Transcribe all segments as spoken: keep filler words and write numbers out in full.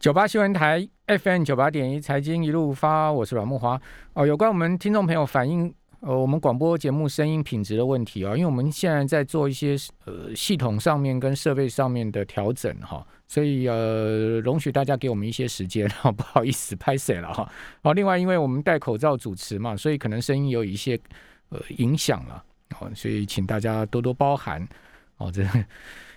九八新闻台 F M 九八点一财经一路发，我是阮慕骅。哦，有关我们听众朋友反映，呃，我们广播节目声音品质的问题啊、哦，因为我们现在在做一些呃系统上面跟设备上面的调整哈、哦，所以呃，容许大家给我们一些时间哈、哦，不好意思，拍谁了哈。哦，另外因为我们戴口罩主持嘛，所以可能声音有一些呃影响了，哦，所以请大家多多包涵。哦，这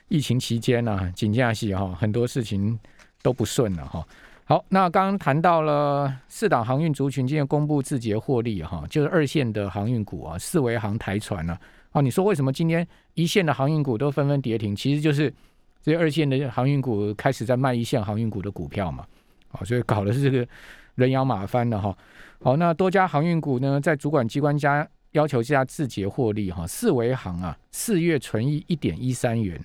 疫情期间呢、啊，真的是哈，很多事情都不顺了哈。好，那刚刚谈到了四档航运族群今天公布自己的获利哈，就是二线的航运股啊，四维航、台船啊。哦，你说为什么今天一线的航运股都纷纷跌停？其实就是这二线的航运股开始在卖一线航运股的股票嘛。哦，所以搞的是这个人仰马翻了哈。好，那多家航运股呢，在主管机关家要求之下自结获利哈。四维航啊，四月纯益一点一三元，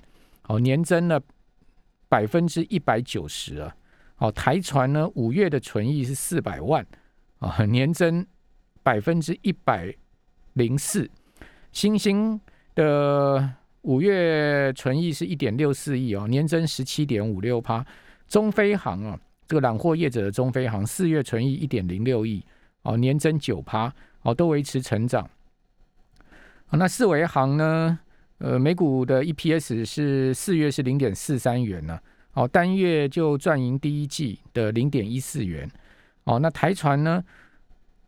哦，年增了百分之一百九十啊！哦，台船呢，五月的存益是四百万啊、哦，年增百分之一百零四。新兴的五月存益是一点六四亿哦，年增十七点五六趴。中飞航啊，这个揽货业者的中飞航，四月存益一点零六亿哦，年增九趴哦，都维持成长。哦、那四维航呢？呃，每股的 E P S 是四月是零点四三元呢、啊，哦，单月就赚赢第一季的零点一四元，哦，那台船呢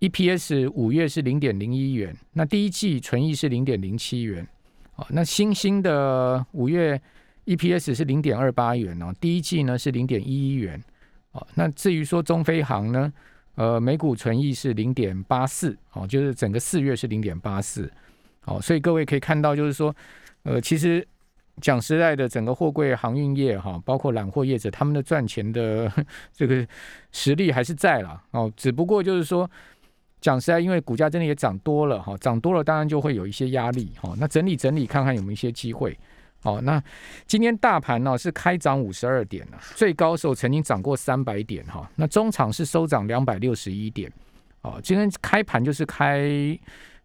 ，E P S 五月是零点零一元，那第一季纯益是零点零七元，哦，那新兴的五月 E P S 是零点二八元哦，第一季呢是零点一一元，哦，那至于说中飞航呢，呃，每股纯益是零点八四，哦，就是整个四月是零点八四。哦，所以各位可以看到，就是说，呃，其实讲实在的，整个货柜航运业哈、哦，包括揽货业者，他们的赚钱的这个实力还是在啦。哦，只不过就是说，讲实在，因为股价真的也涨多了哈、哦，涨多了当然就会有一些压力哈、哦。那整理整理，看看有没有一些机会。哦，那今天大盘呢、哦、是开涨五十二点了，最高时候曾经涨过三百点哈、哦。那中场是收涨两百六十一点。哦，今天开盘就是开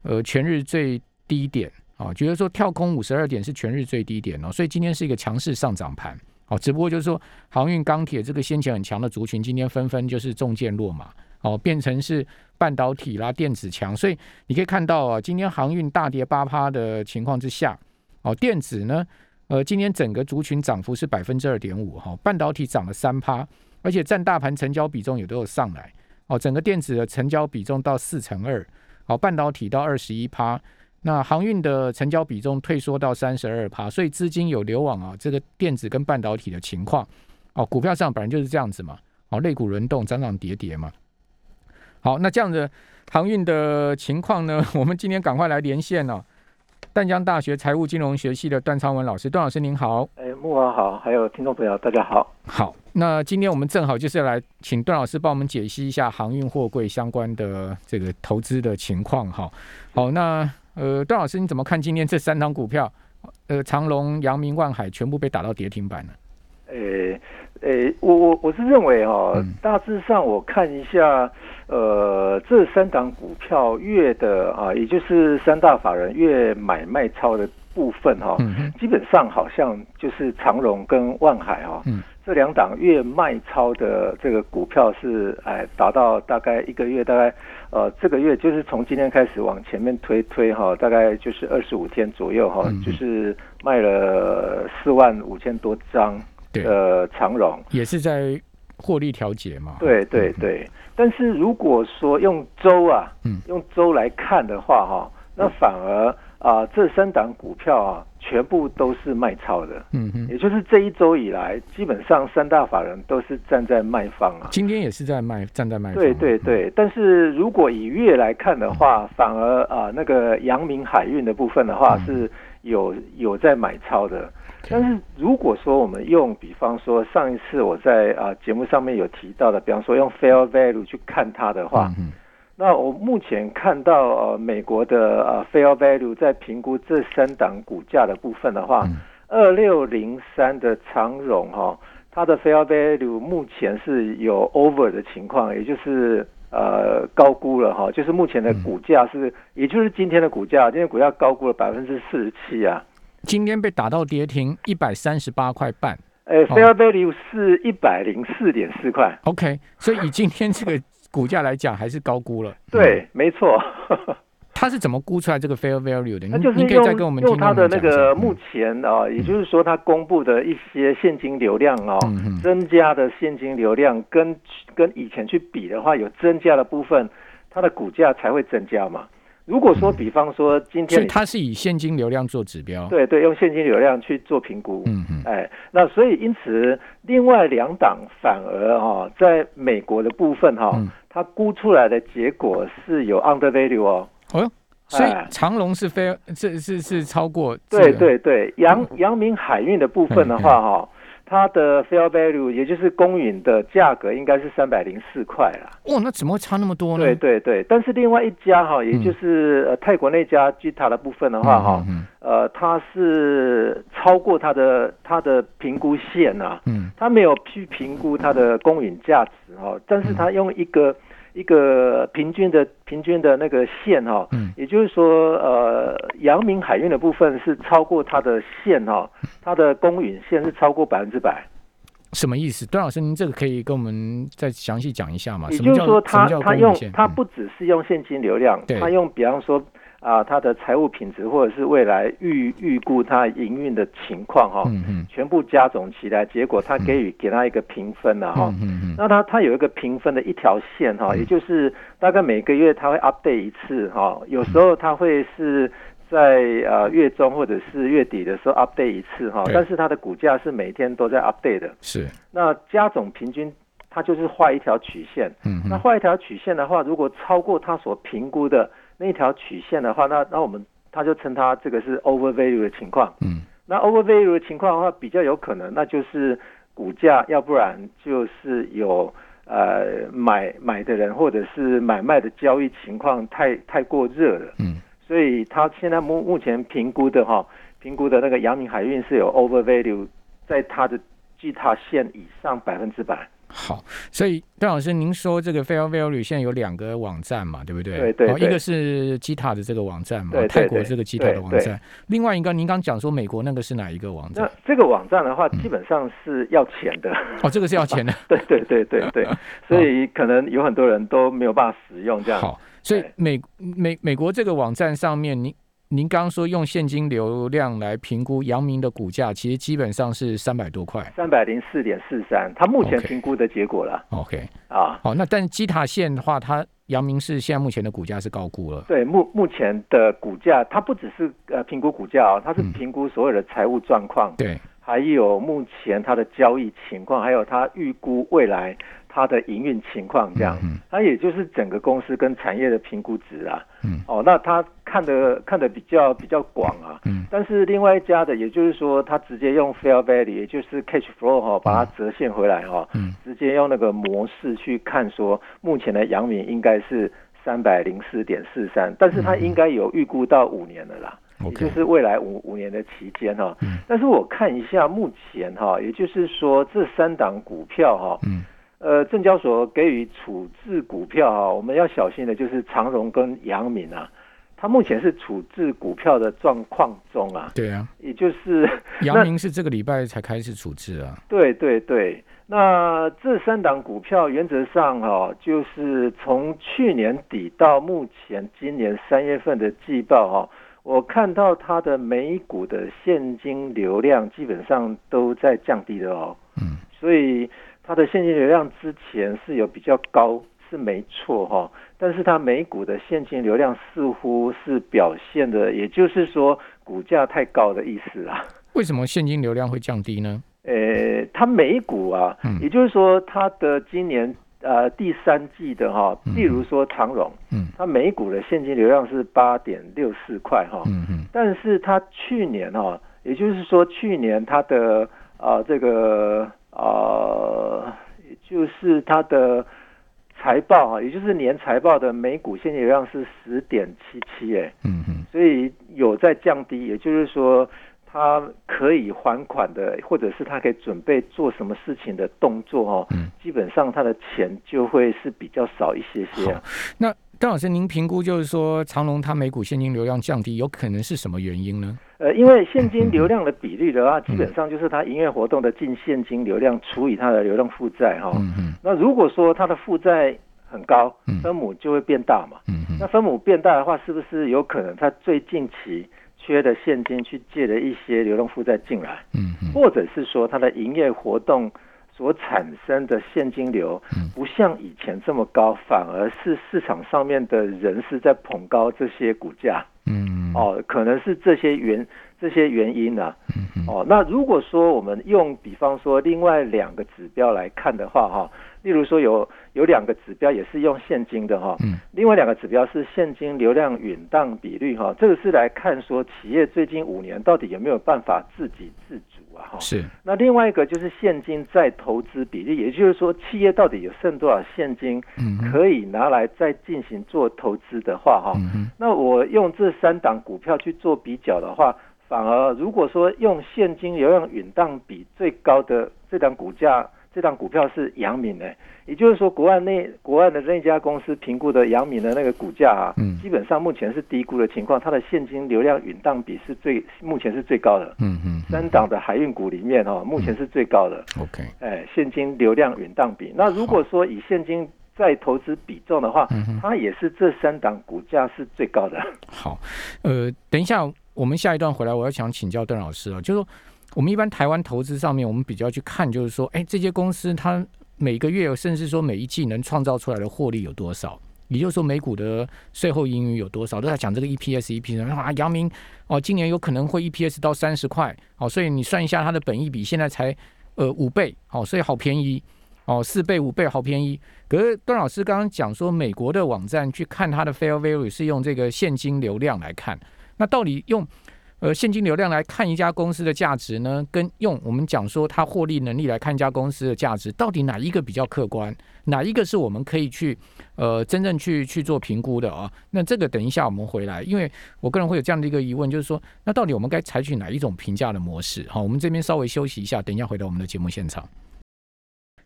呃全日最低点啊、哦，觉得说跳空五十二点是全日最低点哦，所以今天是一个强势上涨盘哦，只不过就是说航运、钢铁这个先前很强的族群，今天纷纷就是中箭落马哦，变成是半导体啦、电子强，所以你可以看到啊，今天航运大跌八趴的情况之下哦，电子呢，呃，今天整个族群涨幅是百分之二点五哈，半导体涨了三趴，而且占大盘成交比重也都有上来哦，整个电子的成交比重到四成二哦，半导体到二十一趴。那航运的成交比重退缩到 百分之三十二， 所以资金有流往啊，这个电子跟半导体的情况、哦、股票上本来就是这样子嘛，哦，类股轮动涨涨跌跌嘛。好，那这样的航运的情况呢，我们今天赶快来连线哦，淡江大学财务金融学系的段昌文老师，段老师您好。哎，慕骅好，还有听众朋友大家好。好，那今天我们正好就是来请段老师帮我们解析一下航运货柜相关的这个投资的情况哈。好，那呃，段老师，你怎么看今天这三档股票？呃，长荣、阳明、万海全部被打到跌停板了。诶诶，我我我是认为哦、嗯，大致上我看一下，呃，这三档股票月的啊，也就是三大法人月买卖超的部分哈、哦嗯，基本上好像就是长荣跟万海哈、哦嗯，这两档月卖超的这个股票是哎达到大概一个月大概。呃，这个月就是从今天开始往前面推推哈、哦，大概就是二十五天左右哈、哦嗯，就是卖了四万五千多张的长荣，也是在获利调节嘛。对对对、嗯，但是如果说用周啊，嗯、用周来看的话哈、哦，那反而啊、呃，这三档股票啊，全部都是卖超的。嗯哼，也就是这一周以来，基本上三大法人都是站在卖方啊。今天也是在卖，站在卖方。对对对，嗯、但是如果以月来看的话，嗯、反而啊、呃，那个阳明海运的部分的话是有、嗯、有在买超的。但是如果说我们用，比方说上一次我在啊、呃、节目上面有提到的，比方说用 fair value 去看它的话。嗯那我目前看到呃美国的呃 fair value 在评估这三档股价的部分的话，二六零三的长荣哈、哦，它的 fair value 目前是有 over 的情况，也就是呃高估了哈、哦，就是目前的股价是，也就是今天的股价，今天股价高估了百分之四十七啊，今天被打到跌停一百三十八块半。呃 fair value 是 一百零四点四块。 OK， 所以以今天这个股价来讲还是高估了。对、嗯、没错。他是怎么估出来这个 fair value 的？那就是用用他的那个目前啊、哦嗯，也就是说他公布的一些现金流量啊、哦嗯，增加的现金流量跟跟以前去比的话，有增加的部分，它的股价才会增加嘛。如果说，比方说今天，所以它是以现金流量做指标，对对，用现金流量去做评估。嗯嗯，哎，那所以因此，另外两档反而哈、哦，在美国的部分哈、哦嗯，它估出来的结果是有 under value 哦。哦、所以长荣 是, 是, 是, 是超过、這個、对对对，阳阳明海运的部分的话、哦、它的 fair value 也就是公允的价格应该是三百零四块啦。哇、哦，那怎么会差那么多呢？对对对，但是另外一家、哦、也就是、嗯呃、泰国那家 Gita 的部分的话、哦嗯嗯呃、它是超过它的它的评估线啊、嗯，它没有去评估它的公允价值、哦、但是它用一个。一个平均的平均的那个线哈、哦嗯，也就是说，呃，阳明海运的部分是超过它的线哈、哦，它的公允线是超过百分之百。什么意思？段老师，您这个可以跟我们再详细讲一下吗？也就是说它，它它用它不只是用现金流量，它、嗯、用比方说啊、呃，它的财务品质或者是未来预预估它营运的情况哈、哦嗯嗯，全部加总起来，结果它给予、嗯、给它一个评分了、啊、哈、哦。嗯嗯那它它有一个评分的一条线哈、哦，也就是大概每个月它会 update 一次哈、哦，有时候它会是在呃月中或者是月底的时候 update 一次哈、哦，但是它的股价是每天都在 update 的。是。那加总平均，它就是画一条曲线。嗯。那画一条曲线的话，如果超过它所评估的那一条曲线的话，那那我们它就称它这个是 overvalue 的情况。嗯。那 overvalue 的情况的话，比较有可能那就是。股价要不然就是有呃买买的人或者是买卖的交易情况太太过热了，嗯，所以他现在目目前评估的哈、哦，评估的那个阳明海运是有 overvalue 在它的基塔线以上百分之百。好，所以段老师，您说这个 fair value 现在有两个网站嘛，对不对？对对对。一个是基塔的这个网站嘛，对对对泰国这个基塔的网站。对对对另外一个，您刚讲说美国那个是哪一个网站？那这个网站的话，基本上是要钱的。嗯、哦，这个是要钱的。对对对对对。所以可能有很多人都没有办法使用这样。好，所以美美美国这个网站上面，您您刚刚说用现金流量来评估阳明的股价，其实基本上是三百多块，三百零四点四三，它目前评估的结果了。OK， 啊，好，那但是基塔线的话，它阳明是现在目前的股价是高估了。对，目目前的股价，它不只是呃评估股价哦，它是评估所有的财务状况，对、嗯，还有目前它的交易情况，还有它预估未来它的营运情况这样，嗯嗯它也就是整个公司跟产业的评估值啊。嗯，哦，那它。看得看得比较比较广啊、嗯，但是另外一家的，也就是说，他直接用 fair value， 也就是 cash flow 哈、哦，把它折现回来哈、哦嗯，直接用那个模式去看说，目前的阳明应该是三百零四点四三，但是他应该有预估到五年了啦，嗯、也就是未来五五年的期间哈、哦嗯。但是我看一下目前哈、哦，也就是说这三档股票哈、哦。嗯呃，证交所给予处置股票哈、哦，我们要小心的就是长荣跟阳明啊。它目前是处置股票的状况中啊，对啊，也就是阳明是这个礼拜才开始处置啊，对对对，那这三档股票原则上哦，就是从去年底到目前今年三月份的季报哦，我看到它的每股的现金流量基本上都在降低的哦，嗯，所以它的现金流量之前是有比较高。是没错哈，但是它每股的现金流量似乎是表现的，也就是说股价太高的意思啊。为什么现金流量会降低呢？呃，它每股啊，嗯、也就是说它的今年呃第三季的哈、啊，例如说长荣，嗯，它每股的现金流量是八点六四块哈、啊，嗯嗯，但是它去年哈、啊，也就是说去年它的啊、呃、这个啊、呃，就是它的。财报啊，也就是年财报的每股现金流量是十点七七，哎，嗯嗯，所以有在降低，也就是说，它可以还款的，或者是它可以准备做什么事情的动作哦，嗯、基本上它的钱就会是比较少一些些、啊。那段老师，您评估就是说，长荣它每股现金流量降低，有可能是什么原因呢？呃，因为现金流量的比率的话，基本上就是它营业活动的净现金流量除以它的流量负债哈、哦。那如果说它的负债很高，分母就会变大嘛。那分母变大的话，是不是有可能它最近期缺的现金去借了一些流动负债进来？或者是说它的营业活动所产生的现金流不像以前这么高，反而是市场上面的人是在捧高这些股价。嗯，哦，可能是这些原这些原因啊。哦，那如果说我们用比方说另外两个指标来看的话，哈、哦，例如说有有两个指标也是用现金的哈、哦嗯，另外两个指标是现金流量允当比率哈、哦，这个是来看说企业最近五年到底有没有办法自给自足啊哈、哦。是。那另外一个就是现金再投资比率，也就是说企业到底有剩多少现金可以拿来再进行做投资的话哈、哦嗯，那我用这三档股票去做比较的话，反而如果说用现金流量允当比最高的这档股价，这档股票是阳明的，也就是说国外内国外的那家公司评估的阳明的那个股价啊、嗯，基本上目前是低估的情况，它的现金流量允当比是最目前是最高的。嗯嗯，三档的海运股里面哦，目前是最高的。嗯、OK， 哎，现金流量允当比，那如果说以现金再投资比重的话，嗯、它也是这三档股价是最高的。好，呃，等一下。我们下一段回来，我要想请教段老师啊，就是说我们一般台湾投资上面，我们比较去看，就是说，哎，这些公司它每个月，甚至说每一季能创造出来的获利有多少，也就是说每股的税后盈余有多少，都在讲这个 E P S E P S 啊。阳明哦，今年有可能会 E P S 到三十块哦，所以你算一下它的本益比现在才呃五倍哦，所以好便宜哦，四倍五倍好便宜。可是段老师刚刚讲说，美国的网站去看它的 fair value 是用这个现金流量来看。那到底用呃现金流量来看一家公司的价值呢，跟用我们讲说它获利能力来看一家公司的价值，到底哪一个比较客观，哪一个是我们可以去呃真正去去做评估的啊？那这个等一下我们回来，因为我个人会有这样的一个疑问，就是说那到底我们该采取哪一种评价的模式？好，我们这边稍微休息一下，等一下回到我们的节目现场。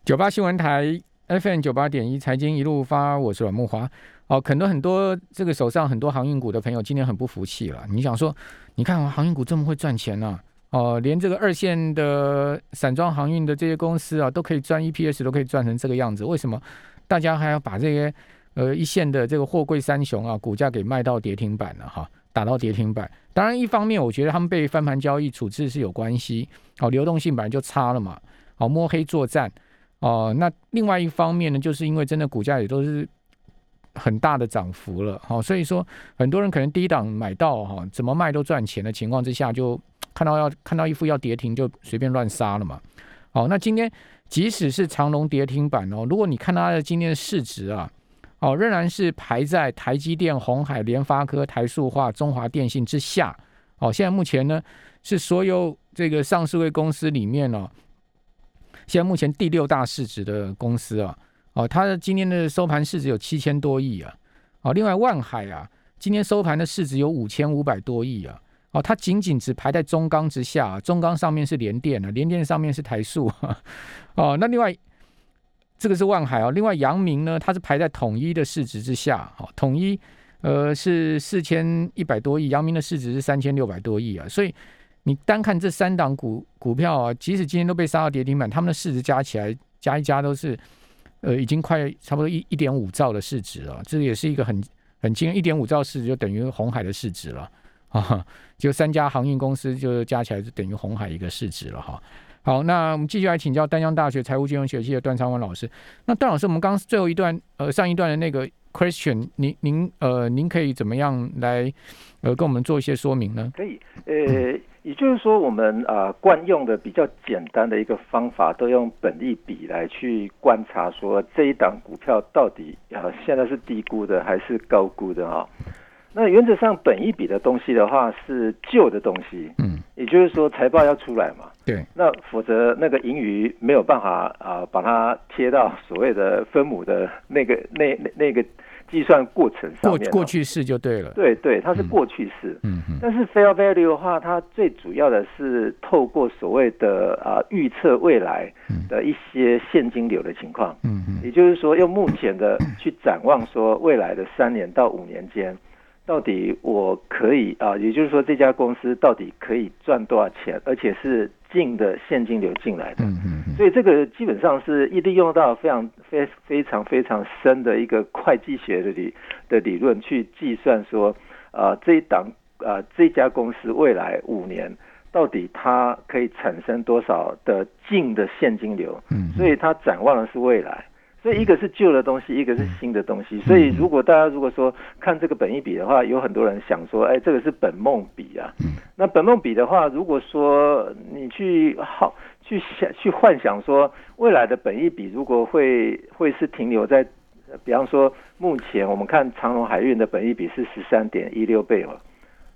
九八新闻台F M 九八点一财经一路发，我是阮慕骅。哦，很多很多这个手上很多航运股的朋友今天很不服气了。你想说，你看、啊、航运股这么会赚钱啊？哦，连这个二线的散装航运的这些公司啊，都可以赚 E P S， 都可以赚成这个样子，为什么大家还要把这些呃一线的这个货柜三雄啊股价给卖到跌停板了、啊、哈？打到跌停板。当然，一方面我觉得他们被翻盘交易处置是有关系，哦，流动性本来就差了嘛，哦，摸黑作战。哦，那另外一方面呢，就是因为真的股价也都是很大的涨幅了，好、哦，所以说很多人可能第一档买到哈、哦，怎么卖都赚钱的情况之下，就看到要看到一副要跌停就随便乱杀了嘛。好、哦，那今天即使是长荣跌停板哦，如果你看它的今天的市值啊，哦，仍然是排在台积电、鸿海、联发科、台塑化、中华电信之下。哦，现在目前呢是所有这个上市柜公司里面呢、哦。现在目前第六大市值的公司啊，哦，它的今天的收盘市值有七千多亿啊，哦，另外万海啊，今天收盘的市值有五千五百多亿啊，哦，它仅仅只排在中钢之下、啊，中钢上面是联电啊，联电上面是台塑、啊，哦，那另外这个是万海啊，另外阳明呢，它是排在统一的市值之下，哦，统一呃是四千一百多亿，阳明的市值是三千六百多亿啊，所以。你单看这三档 股, 股票啊，即使今天都被杀到跌停板，他们的市值加起来加一加都是，呃，已经快差不多一点五兆的市值了。这也是一个很很惊人，一点五兆市值就等于鸿海的市值了啊！就三家航运公司就加起来就等于鸿海一个市值了哈、啊。好，那我们继续来请教淡江大学财务金融学系的段昌文老师。那段老师，我们刚刚最后一段呃上一段的那个 question， 您您呃您可以怎么样来呃跟我们做一些说明呢？可以，呃。嗯也就是说，我们呃惯用的比较简单的一个方法，都用本益比来去观察，说这一档股票到底呃现在是低估的还是高估的啊、哦？那原则上，本益比的东西的话是旧的东西，嗯，也就是说财报要出来嘛，对，那否则那个盈余没有办法啊、呃、把它贴到所谓的分母的那个那那那个。计算过程上面、哦、过去式就对了，对对，它是过去式。嗯嗯。但是 fair value 的话，它最主要的是透过所谓的啊、呃、预测未来的一些现金流的情况。嗯嗯。也就是说，用目前的去展望说未来的三年到五年间到底我可以啊，也就是说这家公司到底可以赚多少钱，而且是净的现金流进来的。嗯嗯嗯。所以这个基本上是利用到非常非非常非常深的一个会计学的理的理论去计算说，呃，这一档呃这家公司未来五年到底它可以产生多少的净的现金流。嗯。所以它展望的是未来。所以一个是旧的东西，一个是新的东西。所以如果大家如果说看这个本益比的话，有很多人想说，哎，这个是本梦比啊。那本梦比的话，如果说你去好去想去幻想说未来的本益比，如果会会是停留在，比方说目前我们看长荣海运的本益比是 十三点一六 倍嘛，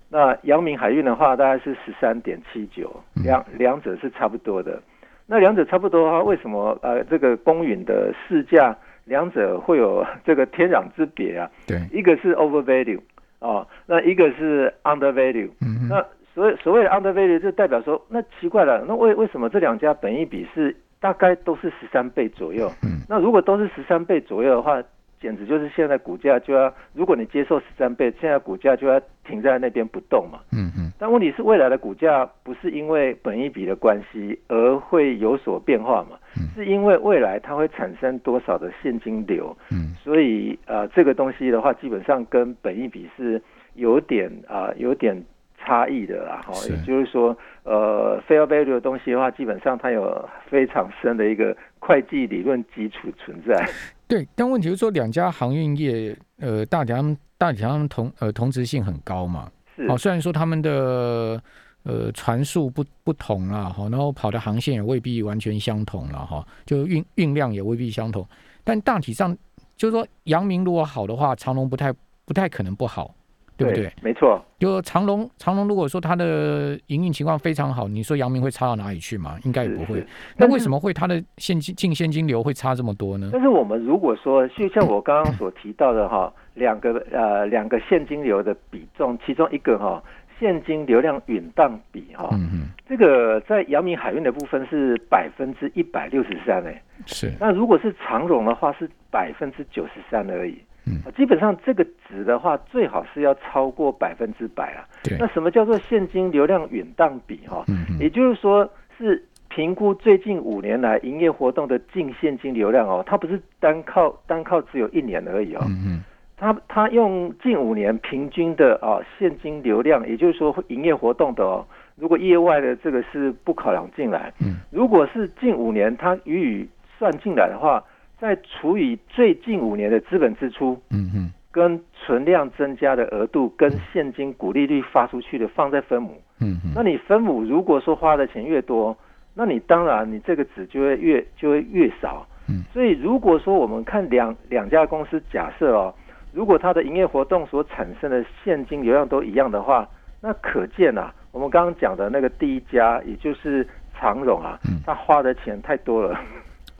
那阳明海运的话大概是 十三点七九， 两两者是差不多的。那两者差不多的话，为什么呃这个公允的市价两者会有这个天壤之别啊？对，一个是 overvalue 哦，那一个是 undervalue。嗯，那所谓所谓的 undervalue 就代表说，那奇怪了，那为为什么这两家本益比是大概都是十三倍左右？嗯，那如果都是十三倍左右的话，简直就是现在股价就要，如果你接受十三倍，现在股价就要停在那边不动嘛。嗯嗯。但问题是未来的股价不是因为本益比的关系而会有所变化嘛？是因为未来它会产生多少的现金流？嗯。所以呃，这个东西的话，基本上跟本益比是有点啊、呃，有点差异的啦。哈，也就是说，呃 ，fair value 的东西的话，基本上它有非常深的一个会计理论基础存在。对，但问题是说两家航运业，呃，大体上大体上同呃同质性很高嘛。是。哦，虽然说他们的呃船速不不同啦，哈，然后跑的航线也未必完全相同啦，哈，就运运量也未必相同，但大体上就是说，阳明如果好的话，长荣不太不太可能不好，对不对？对，没错。就长荣长荣如果说它的营运情况非常好，你说阳明会差到哪里去嘛？应该也不会。那为什么会它的现金净现金流会差这么多呢？但是我们如果说就像我刚刚所提到的哈，两个呃两个现金流的比重，其中一个哈现金流量允当比哈，嗯，这个在阳明海运的部分是百分之一百六十三诶，是。那如果是长荣的话是百分之九十三而已。嗯，基本上这个值的话，最好是要超过百分之百啊。对。那什么叫做现金流量允当比哈？嗯，也就是说是评估最近五年来营业活动的净现金流量哦，它不是单靠单靠只有一年而已哦。嗯，它它用近五年平均的啊现金流量，也就是说营业活动的哦，如果业外的这个是不考量进来，嗯，如果是近五年它予以算进来的话，再除以最近五年的资本支出，嗯嗯，跟存量增加的额度，跟现金股利率发出去的放在分母，嗯嗯，那你分母如果说花的钱越多，那你当然你这个值就会越就会越少，嗯，所以如果说我们看两两家公司，假设哦，如果它的营业活动所产生的现金流量都一样的话，那可见啊，我们刚刚讲的那个第一家，也就是长荣啊，它花的钱太多了，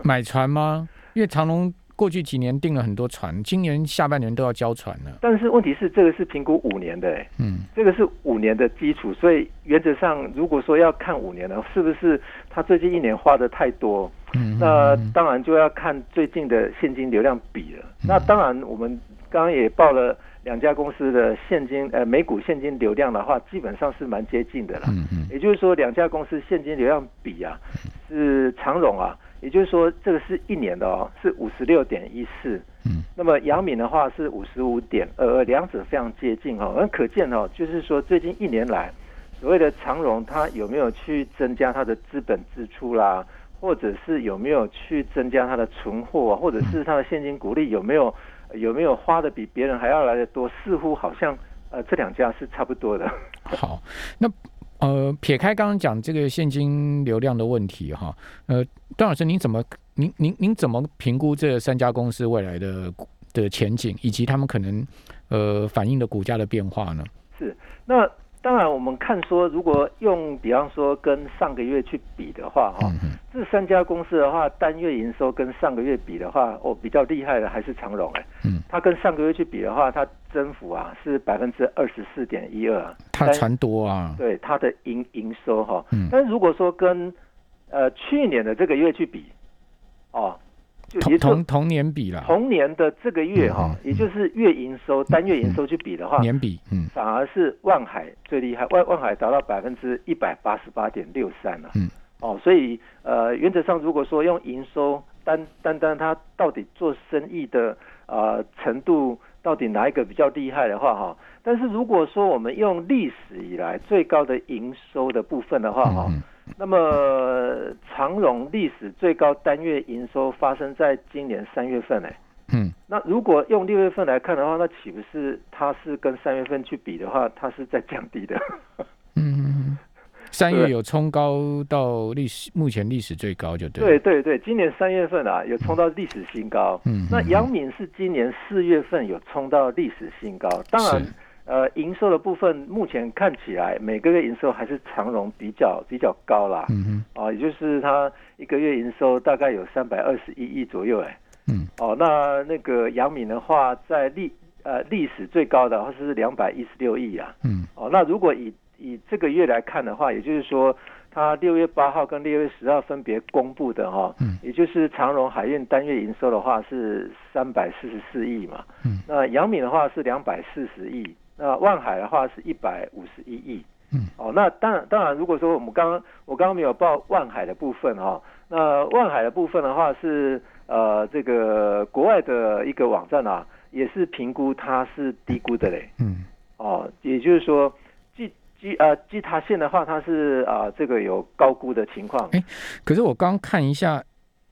买船吗？因为长荣过去几年订了很多船，今年下半年都要交船了。但是问题是，这个是评估五年的，欸，嗯，这个是五年的基础，所以原则上如果说要看五年了，是不是他最近一年花的太多？嗯，那当然就要看最近的现金流量比了。嗯，那当然，我们刚刚也报了两家公司的现金呃每股现金流量的话，基本上是蛮接近的啦。嗯嗯，也就是说，两家公司现金流量比啊，是长荣啊。也就是说，这个是一年的哦，是五十六点一四。嗯，那么阳明的话是五十五点二二，两者非常接近哦。那可见哦，就是说最近一年来，所谓的长荣，它有没有去增加它的资本支出啦，或者是有没有去增加它的存货，啊，或者是它的现金股利有没有有没有花的比别人还要来的多？似乎好像呃，这两家是差不多的。好，那。呃，撇开刚刚讲这个现金流量的问题哈，呃，段老师，您怎么您您您怎么评估这三家公司未来的的前景，以及他们可能呃反映的股价的变化呢？是，那当然我们看说，如果用比方说跟上个月去比的话哈，嗯，这三家公司的话，单月营收跟上个月比的话，哦，比较厉害的还是长荣哎，欸，嗯，它跟上个月去比的话，它增幅啊是百分之二十四点一二，它传多啊，对它的营营收哈，哦，嗯，但是如果说跟呃去年的这个月去比，哦，同同同年比啦，同年的这个月哈、嗯嗯，也就是月营收、嗯、单月营收去比的话，嗯嗯、年比、嗯，反而是万海最厉害，万万海达到百分之一百八十八点六三了。嗯，哦，所以呃，原则上如果说用营收单单单它到底做生意的呃程度，到底哪一个比较厉害的话哈，但是如果说我们用历史以来最高的营收的部分的话哈。嗯嗯，那么长荣历史最高单月营收发生在今年三月份、欸、嗯，那如果用六月份来看的话，那岂不是它是跟三月份去比的话，它是在降低的？嗯，三月有冲高到历史目前历史最高就对了。对对对，今年三月份啊有冲到历史新高。嗯，那阳明是今年四月份有冲到历史新高，当然。呃，营收的部分目前看起来每个月营收还是长荣比较比较高啦，嗯哼，啊、呃，也就是它一个月营收大概有三百二十一亿左右，哎，嗯，哦，那那个阳明的话，在历呃历史最高的话是两百一十六亿啊，嗯，哦，那如果以以这个月来看的话，也就是说它六月八号跟六月十号分别公布的哈、哦，嗯，也就是长荣海运单月营收的话是三百四十四亿嘛，嗯，那阳明的话是两百四十亿。那万海的话是一百五十一亿，嗯，哦，那当然，当然，如果说我们刚刚我刚刚没有报万海的部分哈、哦，那万海的部分的话是呃，这个国外的一个网站啊，也是评估它是低估的嘞，嗯，哦，也就是说。基呃基塔线的话，它是啊、呃、这个有高估的情况。哎，可是我刚看一下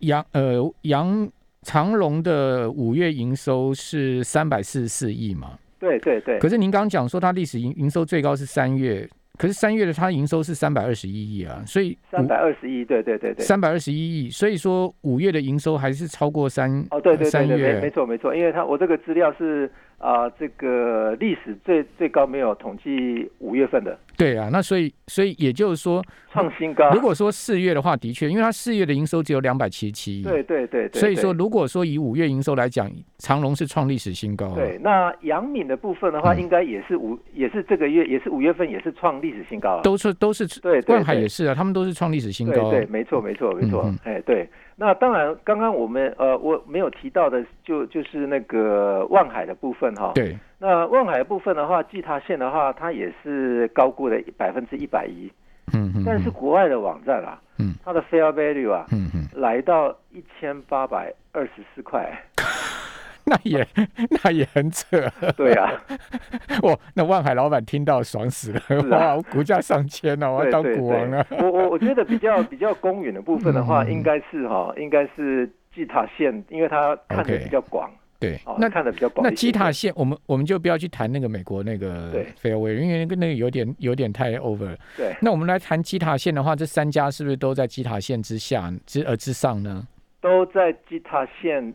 阳呃阳长荣的五月营收是三百四十四亿嘛。对对对，可是您刚刚讲说它历史营收最高是三月，可是三月的它营收是三百二十一亿啊，所以三百二十一，对对对对，三百二十一亿，所以说五月的营收还是超过三哦，对对 对, 对, 对，没错没错，因为它我这个资料是啊、呃、这个历史最最高没有统计五月份的，对啊，那所以所以也就是说创新高。如果说四月的话，的确，因为它四月的营收只有两百七十七亿，对对 对, 对，所以说如果说以五月营收来讲，长荣是创历史新高、啊。对，那阳明的部分的话，应该也是五、嗯，也是这个月，也是五月份，也是创历史新高、啊。都是都是，对，万海也是啊，他们都是创历史新高、啊。对, 对, 对，没错没错没错，嗯嗯，哎对。那当然，刚刚我们呃我没有提到的就，就就是那个万海的部分哈、哦。对。那万海的部分的话，基塔线的话，它也是高估了百分之一百一。嗯嗯。但是国外的网站啊，嗯，它的 fair value 啊，嗯嗯，来到一千八百二十四块。那也那也很扯，对啊，哇，那万海老板听到爽死了，啊、哇，我股价上千了、啊，我要当股王了。我我我觉得比较比较公允的部分的话，应该是哈、哦，应该是基塔线，因为它看得比较广。Okay.对，哦、那看得比较广。那基塔线，我们我们就不要去谈那个美国那个 fair value， 因为那个有点有点太 over 了。对，那我们来谈基塔线的话，这三家是不是都在基塔线之下之而之上呢？都在基塔线。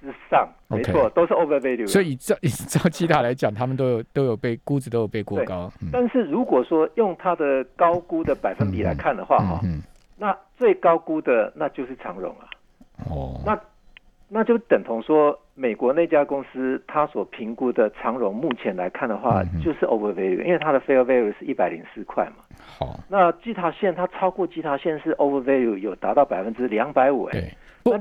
之上，没错， okay. 都是 over value。所以照照基塔来讲，他们都有都有被估值都有被过高、嗯。但是如果说用它的高估的百分比来看的话，哈、嗯嗯嗯，那最高估的那就是长荣啊。哦，那那就等同说美国那家公司它所评估的长荣，目前来看的话、嗯、就是 over value， 因为它的 fair value 是一百零四块嘛。好，那基塔线它超过基塔线是 over value 有达到百分之两百五。对。不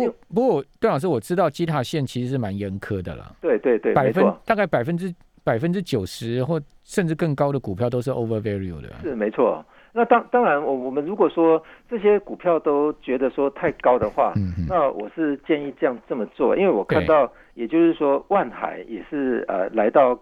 过，不过，段老师，我知道基塔线其实是蛮严苛的啦。对对对，百分大概百分之百分之九十或甚至更高的股票都是 over value 的。是没错。那当当然，我我们如果说这些股票都觉得说太高的话，嗯、那我是建议这样这么做，因为我看到，也就是说，万海也是呃来到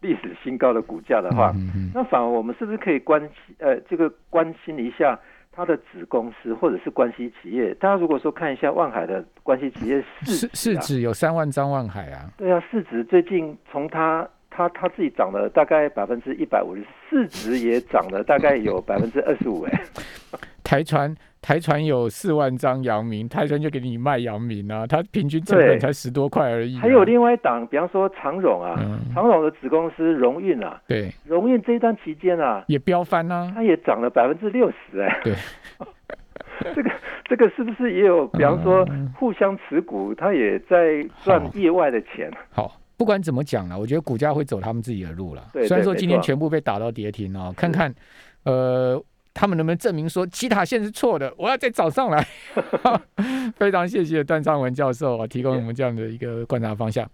历史新高的股价的话，嗯、哼哼那反而我们是不是可以关心呃这个关心一下？它的子公司或者是关系企业，大家如果说看一下万海的关系企业市值、啊、市值有三万张万海啊，对啊，市值最近从它它它自己涨了大概百分之一百五十，市值也涨了大概有百分之二十五哎。台船台船有四万张阳明，台船就给你卖阳明啊，它平均成本才十多块而已、啊。还有另外一档，比方说长荣啊，嗯、长荣的子公司荣运啊，对，荣运这一段期间啊也飙翻啊，它也涨了百分之六十哎。对，这个这个是不是也有？比方说互相持股，它也在赚业外的钱。好。好，不管怎么讲啦，我觉得股价会走他们自己的路了。虽然说今天全部被打到跌停哦，看看呃。他们能不能证明说Gita线是错的，我要再找上来。非常谢谢段昌文教授提供我们这样的一个观察方向。